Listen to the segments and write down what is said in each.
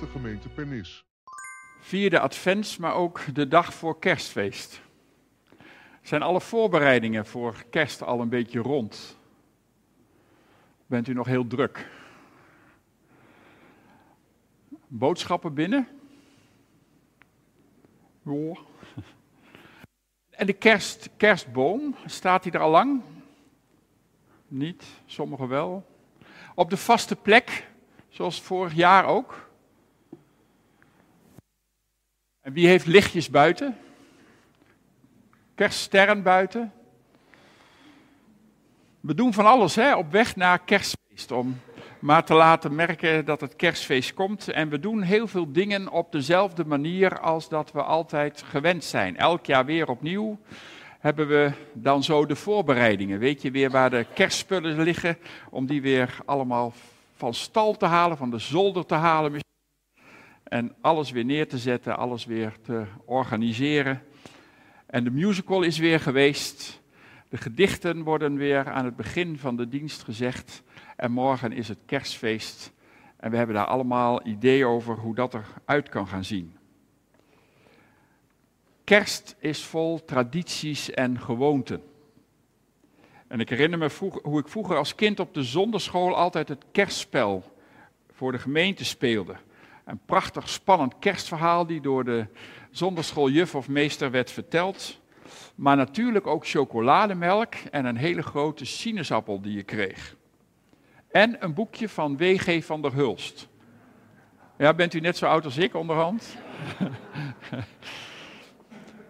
namens de gemeente Pernis. Vierde Advents, maar ook de dag voor Kerstfeest. Zijn alle voorbereidingen voor Kerst al een beetje rond? Bent u nog heel druk? Boodschappen binnen? Oh. En de kerstboom, staat die er al lang? Niet, sommigen wel. Op de vaste plek, zoals vorig jaar ook. En wie heeft lichtjes buiten? Kerststerren buiten? We doen van alles, hè, op weg naar Kerstfeest, om maar te laten merken dat het Kerstfeest komt. En we doen heel veel dingen op dezelfde manier als dat we altijd gewend zijn. Elk jaar weer opnieuw hebben we dan zo de voorbereidingen. Weet je weer waar de kerstspullen liggen, om die weer allemaal van stal te halen, van de zolder te halen. En alles weer neer te zetten, alles weer te organiseren. En de musical is weer geweest. De gedichten worden weer aan het begin van de dienst gezegd. En morgen is het Kerstfeest. En we hebben daar allemaal ideeën over hoe dat eruit kan gaan zien. Kerst is vol tradities en gewoonten. En ik herinner me hoe ik vroeger als kind op de zonderschool altijd het kerstspel voor de gemeente speelde. Een prachtig spannend kerstverhaal die door de zonderschooljuf of meester werd verteld. Maar natuurlijk ook chocolademelk en een hele grote sinaasappel die je kreeg. En een boekje van W.G. van der Hulst. Ja, bent u net zo oud als ik onderhand?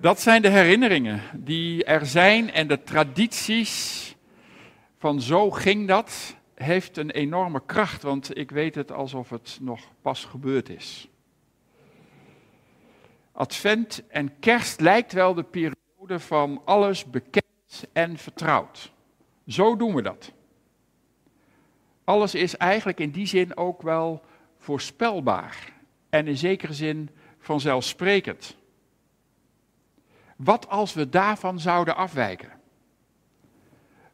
Dat zijn de herinneringen die er zijn en de tradities van zo ging dat, heeft een enorme kracht, want ik weet het alsof het nog pas gebeurd is. Advent en kerst lijkt wel de periode van alles bekend en vertrouwd. Zo doen we dat. Alles is eigenlijk in die zin ook wel voorspelbaar en in zekere zin vanzelfsprekend. Wat als we daarvan zouden afwijken?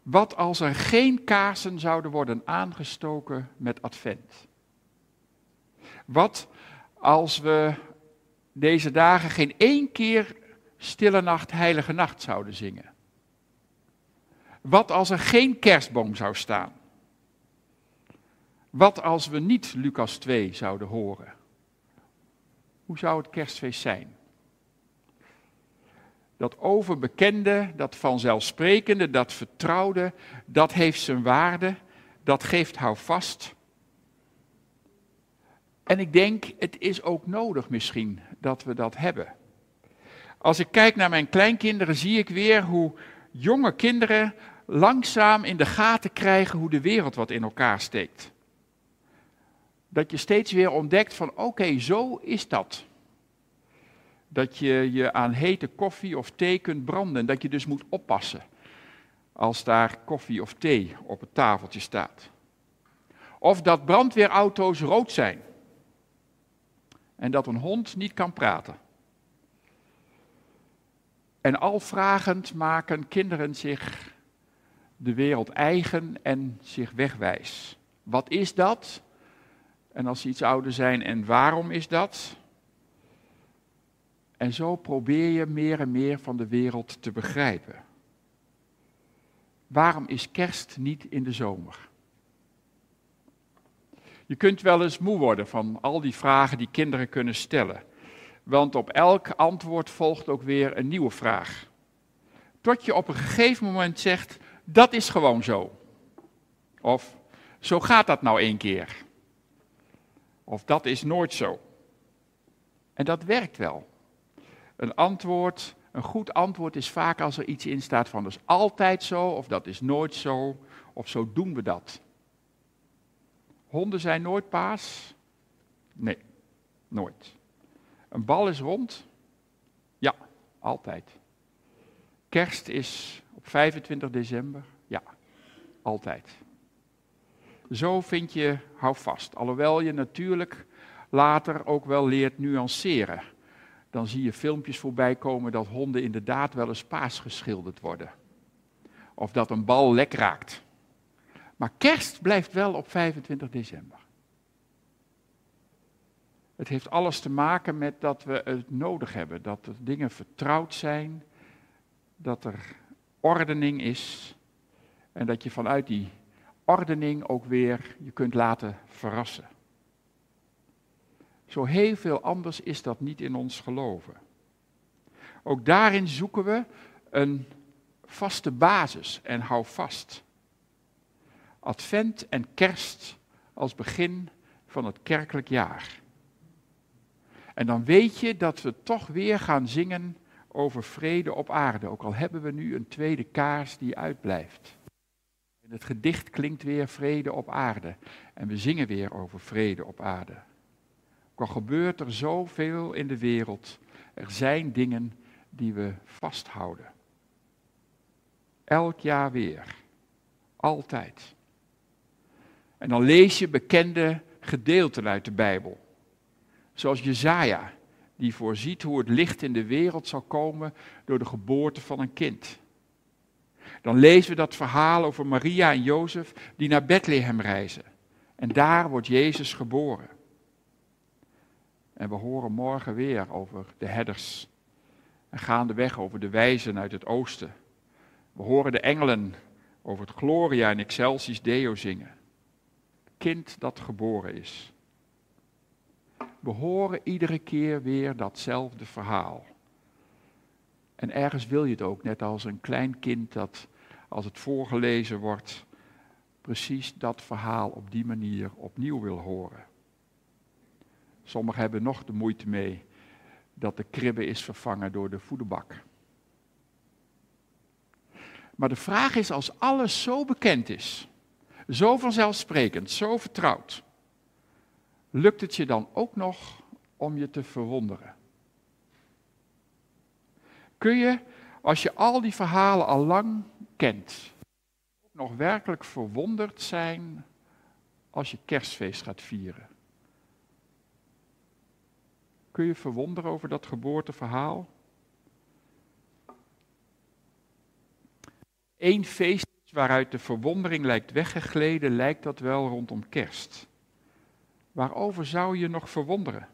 Wat als er geen kaarsen zouden worden aangestoken met Advent? Wat als we deze dagen geen één keer Stille Nacht, Heilige Nacht zouden zingen? Wat als er geen kerstboom zou staan? Wat als we niet Lucas 2 zouden horen? Hoe zou het Kerstfeest zijn? Dat overbekende, dat vanzelfsprekende, dat vertrouwde, dat heeft zijn waarde, dat geeft houvast. En ik denk, het is ook nodig misschien dat we dat hebben. Als ik kijk naar mijn kleinkinderen, zie ik weer hoe jonge kinderen langzaam in de gaten krijgen hoe de wereld wat in elkaar steekt. Dat je steeds weer ontdekt van oké, zo is dat. Dat je je aan hete koffie of thee kunt branden. Dat je dus moet oppassen als daar koffie of thee op het tafeltje staat. Of dat brandweerauto's rood zijn. En dat een hond niet kan praten. En al vragend maken kinderen zich de wereld eigen en zich wegwijs. Wat is dat? En als ze iets ouder zijn, en waarom is dat? En zo probeer je meer en meer van de wereld te begrijpen. Waarom is kerst niet in de zomer? Je kunt wel eens moe worden van al die vragen die kinderen kunnen stellen. Want op elk antwoord volgt ook weer een nieuwe vraag. Tot je op een gegeven moment zegt, dat is gewoon zo. Of, zo gaat dat nou één keer. Of, dat is nooit zo. En dat werkt wel. Een antwoord, een goed antwoord is vaak als er iets in staat van dat is altijd zo, of dat is nooit zo, of zo doen we dat. Honden zijn nooit paas? Nee, nooit. Een bal is rond? Ja, altijd. Kerst is op 25 december? Ja, altijd. Zo vind je houvast, alhoewel je natuurlijk later ook wel leert nuanceren. Dan zie je filmpjes voorbij komen dat honden inderdaad wel eens paars geschilderd worden. Of dat een bal lek raakt. Maar kerst blijft wel op 25 december. Het heeft alles te maken met dat we het nodig hebben, dat de dingen vertrouwd zijn, dat er ordening is en dat je vanuit die ordening ook weer je kunt laten verrassen. Zo heel veel anders is dat niet in ons geloven. Ook daarin zoeken we een vaste basis en hou vast. Advent en kerst als begin van het kerkelijk jaar. En dan weet je dat we toch weer gaan zingen over vrede op aarde, ook al hebben we nu een tweede kaars die uitblijft. In het gedicht klinkt weer vrede op aarde en we zingen weer over vrede op aarde. Ook al gebeurt er zoveel in de wereld, er zijn dingen die we vasthouden. Elk jaar weer, altijd. En dan lees je bekende gedeelten uit de Bijbel. Zoals Jesaja, die voorziet hoe het licht in de wereld zal komen door de geboorte van een kind. Dan lezen we dat verhaal over Maria en Jozef die naar Bethlehem reizen. En daar wordt Jezus geboren. En we horen morgen weer over de herders. En gaandeweg over de wijzen uit het oosten. We horen de engelen over het Gloria en Excelsis Deo zingen. Het kind dat geboren is. We horen iedere keer weer datzelfde verhaal. En ergens wil je het ook, net als een klein kind dat, als het voorgelezen wordt, precies dat verhaal op die manier opnieuw wil horen. Sommigen hebben nog de moeite mee dat de kribbe is vervangen door de voederbak. Maar de vraag is, als alles zo bekend is, zo vanzelfsprekend, zo vertrouwd, lukt het je dan ook nog om je te verwonderen? Kun je, als je al die verhalen al lang kent, ook nog werkelijk verwonderd zijn als je kerstfeest gaat vieren? Kun je verwonderen over dat geboorteverhaal? Eén feest waaruit de verwondering lijkt weggegleden, lijkt dat wel rondom kerst. Waarover zou je nog verwonderen?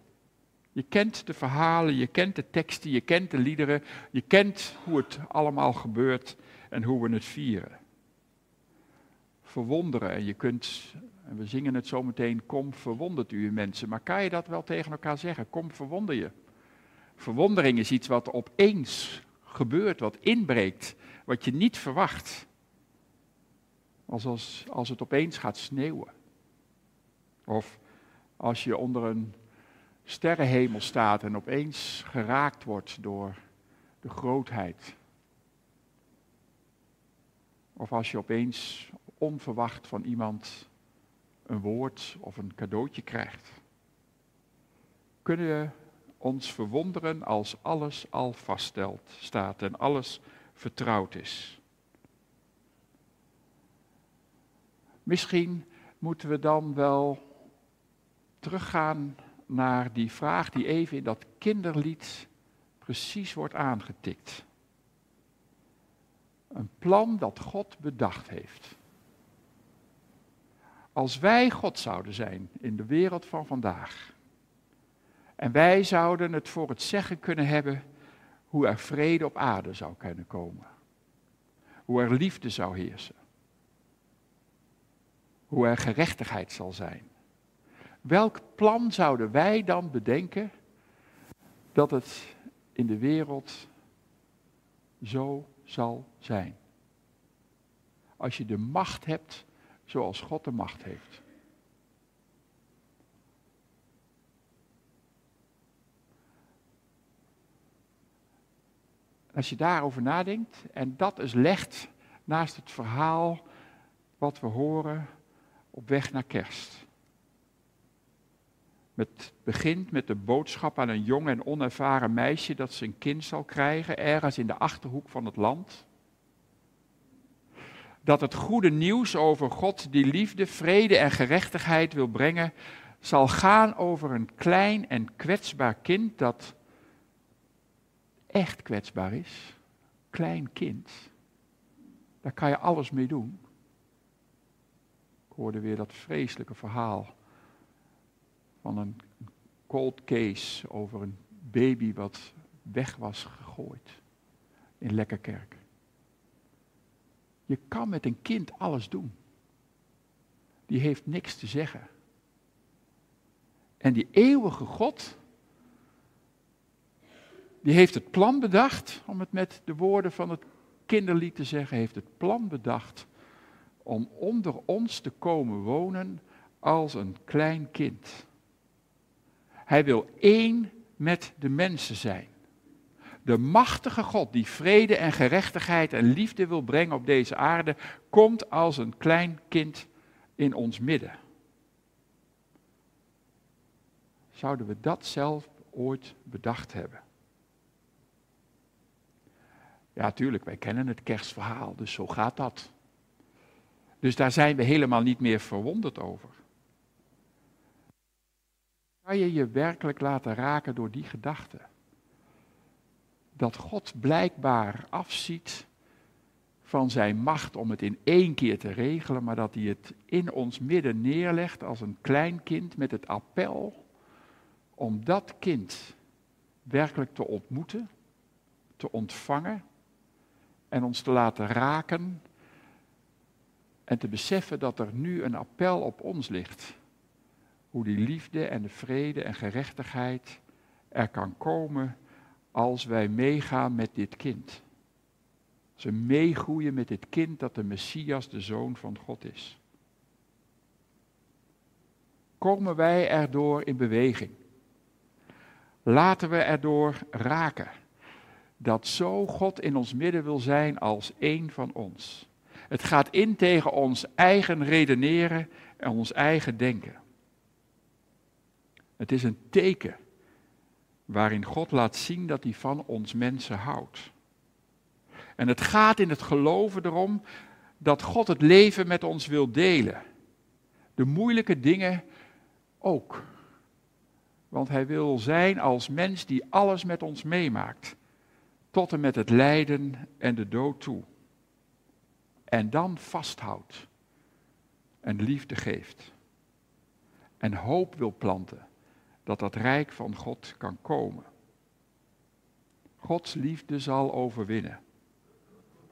Je kent de verhalen, je kent de teksten, je kent de liederen, je kent hoe het allemaal gebeurt en hoe we het vieren. Verwonderen, en je kunt, en we zingen het zo meteen, kom verwondert u mensen, maar kan je dat wel tegen elkaar zeggen? Kom verwonder je. Verwondering is iets wat opeens gebeurt, wat inbreekt, wat je niet verwacht. Als het opeens gaat sneeuwen. Of als je onder een sterrenhemel staat en opeens geraakt wordt door de grootheid. Of als je opeens onverwacht van iemand een woord of een cadeautje krijgt. Kunnen we ons verwonderen als alles al vaststelt staat en alles vertrouwd is? Misschien moeten we dan wel teruggaan naar die vraag die even in dat kinderlied precies wordt aangetikt. Een plan dat God bedacht heeft. Als wij God zouden zijn in de wereld van vandaag, en wij zouden het voor het zeggen kunnen hebben hoe er vrede op aarde zou kunnen komen, hoe er liefde zou heersen, hoe er gerechtigheid zal zijn. Welk plan zouden wij dan bedenken dat het in de wereld zo zal zijn? Als je de macht hebt zoals God de macht heeft. Als je daarover nadenkt en dat eens legt naast het verhaal wat we horen op weg naar kerst. Het begint met de boodschap aan een jong en onervaren meisje dat ze een kind zal krijgen, ergens in de achterhoek van het land. Dat het goede nieuws over God die liefde, vrede en gerechtigheid wil brengen, zal gaan over een klein en kwetsbaar kind dat echt kwetsbaar is. Klein kind. Daar kan je alles mee doen. Ik hoorde weer dat vreselijke verhaal van een cold case over een baby wat weg was gegooid in Lekkerkerk. Je kan met een kind alles doen. Die heeft niks te zeggen. En die eeuwige God, die heeft het plan bedacht, om het met de woorden van het kinderlied te zeggen, heeft het plan bedacht om onder ons te komen wonen als een klein kind. Hij wil één met de mensen zijn. De machtige God die vrede en gerechtigheid en liefde wil brengen op deze aarde, komt als een klein kind in ons midden. Zouden we dat zelf ooit bedacht hebben? Ja, tuurlijk, wij kennen het kerstverhaal, dus zo gaat dat. Dus daar zijn we helemaal niet meer verwonderd over. Kan je je werkelijk laten raken door die gedachte? Dat God blijkbaar afziet van zijn macht om het in één keer te regelen, maar dat hij het in ons midden neerlegt als een klein kind met het appel om dat kind werkelijk te ontmoeten, te ontvangen en ons te laten raken en te beseffen dat er nu een appel op ons ligt. Hoe die liefde en de vrede en gerechtigheid er kan komen als wij meegaan met dit kind. Als we meegroeien met dit kind dat de Messias, de Zoon van God is. Komen wij erdoor in beweging? Laten we erdoor raken. Dat zo God in ons midden wil zijn als één van ons. Het gaat in tegen ons eigen redeneren en ons eigen denken. Het is een teken waarin God laat zien dat hij van ons mensen houdt. En het gaat in het geloven erom dat God het leven met ons wil delen. De moeilijke dingen ook. Want hij wil zijn als mens die alles met ons meemaakt. Tot en met het lijden en de dood toe. En dan vasthoudt. En liefde geeft. En hoop wil planten. Dat dat rijk van God kan komen. Gods liefde zal overwinnen.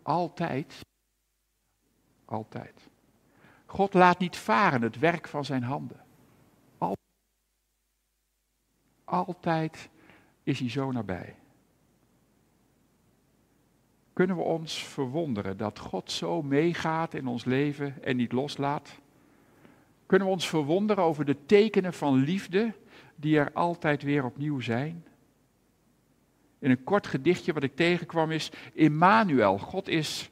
Altijd. Altijd. God laat niet varen het werk van zijn handen. Altijd is hij zo nabij. Kunnen we ons verwonderen dat God zo meegaat in ons leven en niet loslaat? Kunnen we ons verwonderen over de tekenen van liefde die er altijd weer opnieuw zijn? In een kort gedichtje wat ik tegenkwam is Immanuel, God is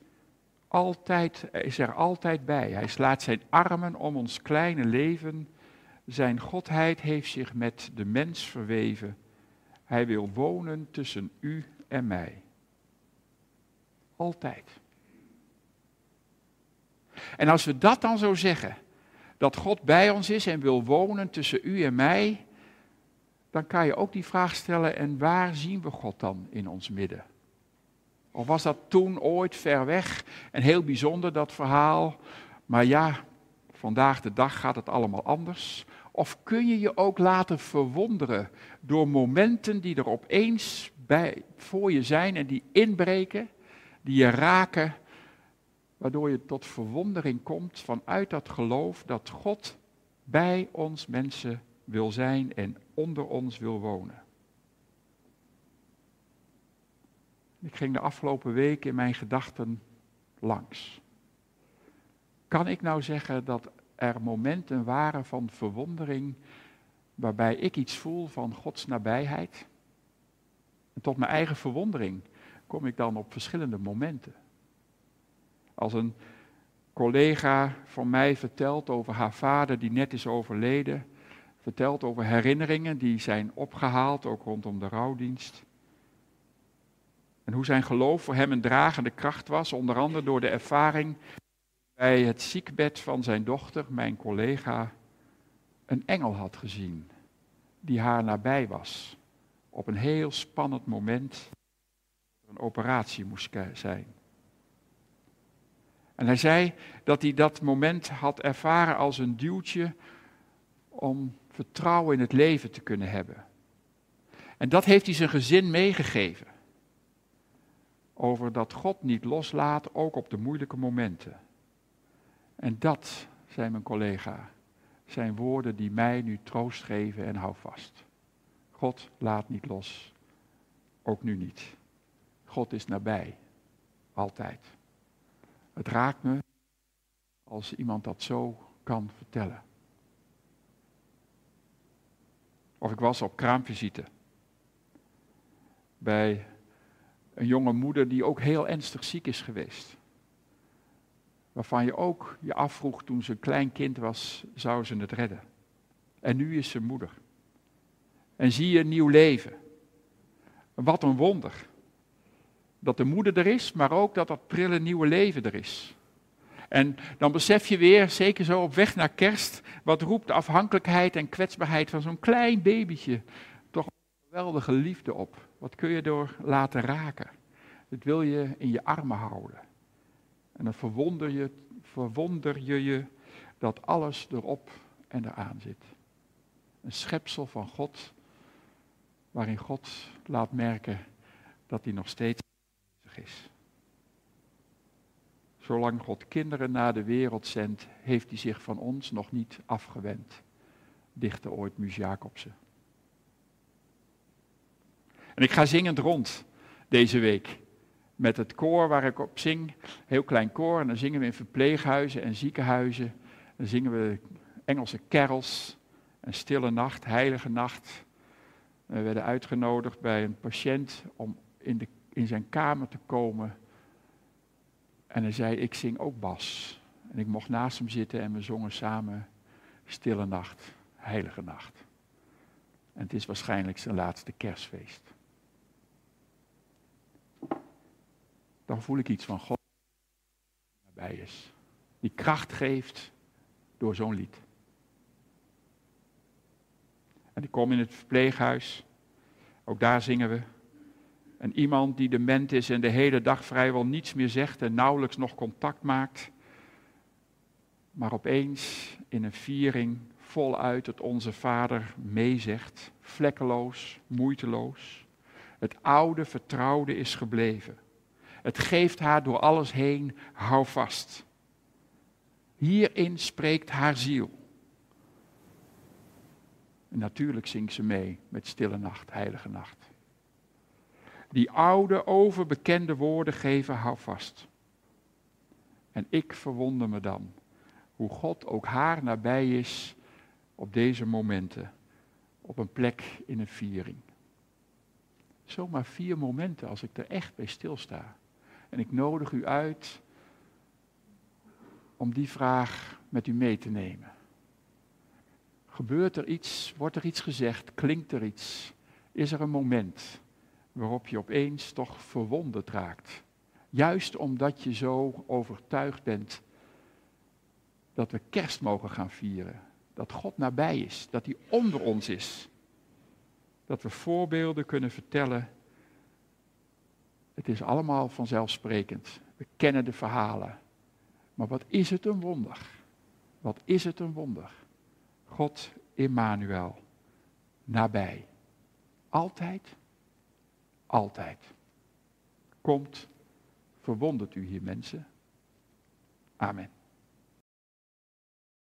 er altijd bij. Hij slaat zijn armen om ons kleine leven. Zijn Godheid heeft zich met de mens verweven. Hij wil wonen tussen u en mij. Altijd. En als we dat dan zo zeggen, dat God bij ons is en wil wonen tussen u en mij, dan kan je ook die vraag stellen, en waar zien we God dan in ons midden? Of was dat toen ooit ver weg en heel bijzonder, dat verhaal, maar ja, vandaag de dag gaat het allemaal anders. Of kun je je ook laten verwonderen door momenten die er opeens voor je zijn en die inbreken, die je raken, waardoor je tot verwondering komt vanuit dat geloof dat God bij ons mensen wil zijn en onder ons wil wonen. Ik ging de afgelopen week in mijn gedachten langs. Kan ik nou zeggen dat er momenten waren van verwondering waarbij ik iets voel van Gods nabijheid? En tot mijn eigen verwondering kom ik dan op verschillende momenten. Als een collega van mij vertelt over haar vader die net is overleden, vertelt over herinneringen die zijn opgehaald, ook rondom de rouwdienst. En hoe zijn geloof voor hem een dragende kracht was, onder andere door de ervaring bij het ziekbed van zijn dochter, mijn collega, een engel had gezien die haar nabij was op een heel spannend moment. Een operatie moest zijn. En hij zei dat hij dat moment had ervaren als een duwtje om vertrouwen in het leven te kunnen hebben. En dat heeft hij zijn gezin meegegeven. Over dat God niet loslaat, ook op de moeilijke momenten. En dat, zei mijn collega, zijn woorden die mij nu troost geven en hou vast. God laat niet los, ook nu niet. God is nabij, altijd. Het raakt me als iemand dat zo kan vertellen. Of ik was op kraamvisite bij een jonge moeder die ook heel ernstig ziek is geweest. Waarvan je ook je afvroeg toen ze een klein kind was, zou ze het redden. En nu is ze moeder. En zie je een nieuw leven. Wat een wonder. Dat de moeder er is, maar ook dat dat prille nieuwe leven er is. En dan besef je weer, zeker zo op weg naar kerst, wat roept de afhankelijkheid en kwetsbaarheid van zo'n klein babytje. Toch een geweldige liefde op. Wat kun je door laten raken? Dat wil je in je armen houden. En dan verwonder je dat alles erop en eraan zit. Een schepsel van God, waarin God laat merken dat hij nog steeds bezig is. Zolang God kinderen naar de wereld zendt, heeft hij zich van ons nog niet afgewend. Dichtte ooit Muus Jacobsen. En ik ga zingend rond deze week. Met het koor waar ik op zing, heel klein koor. En dan zingen we in verpleeghuizen en ziekenhuizen. Dan zingen we Engelse kerels. En Stille Nacht, Heilige Nacht. We werden uitgenodigd bij een patiënt om in zijn kamer te komen. En hij zei, ik zing ook bas. En ik mocht naast hem zitten en we zongen samen Stille Nacht, Heilige Nacht. En het is waarschijnlijk zijn laatste kerstfeest. Dan voel ik iets van God die nabij is. Die kracht geeft door zo'n lied. En ik kom in het verpleeghuis. Ook daar zingen we. En iemand die dement is en de hele dag vrijwel niets meer zegt en nauwelijks nog contact maakt. Maar opeens in een viering voluit het Onze Vader meezegt. Vlekkeloos, moeiteloos. Het oude vertrouwde is gebleven. Het geeft haar door alles heen, hou vast. Hierin spreekt haar ziel. En natuurlijk zingt ze mee met Stille Nacht, Heilige Nacht. Die oude, overbekende woorden geven hou vast. En ik verwonder me dan hoe God ook haar nabij is op deze momenten. Op een plek in een viering. Zomaar 4 momenten als ik er echt bij stilsta. En ik nodig u uit om die vraag met u mee te nemen. Gebeurt er iets, wordt er iets gezegd, klinkt er iets? Is er een moment waarop je opeens toch verwonderd raakt? Juist omdat je zo overtuigd bent dat we kerst mogen gaan vieren. Dat God nabij is, dat hij onder ons is. Dat we voorbeelden kunnen vertellen. Het is allemaal vanzelfsprekend. We kennen de verhalen. Maar wat is het een wonder? Wat is het een wonder? God Immanuel. Nabij. Altijd. Altijd. Komt. Verwondert u hier, mensen. Amen.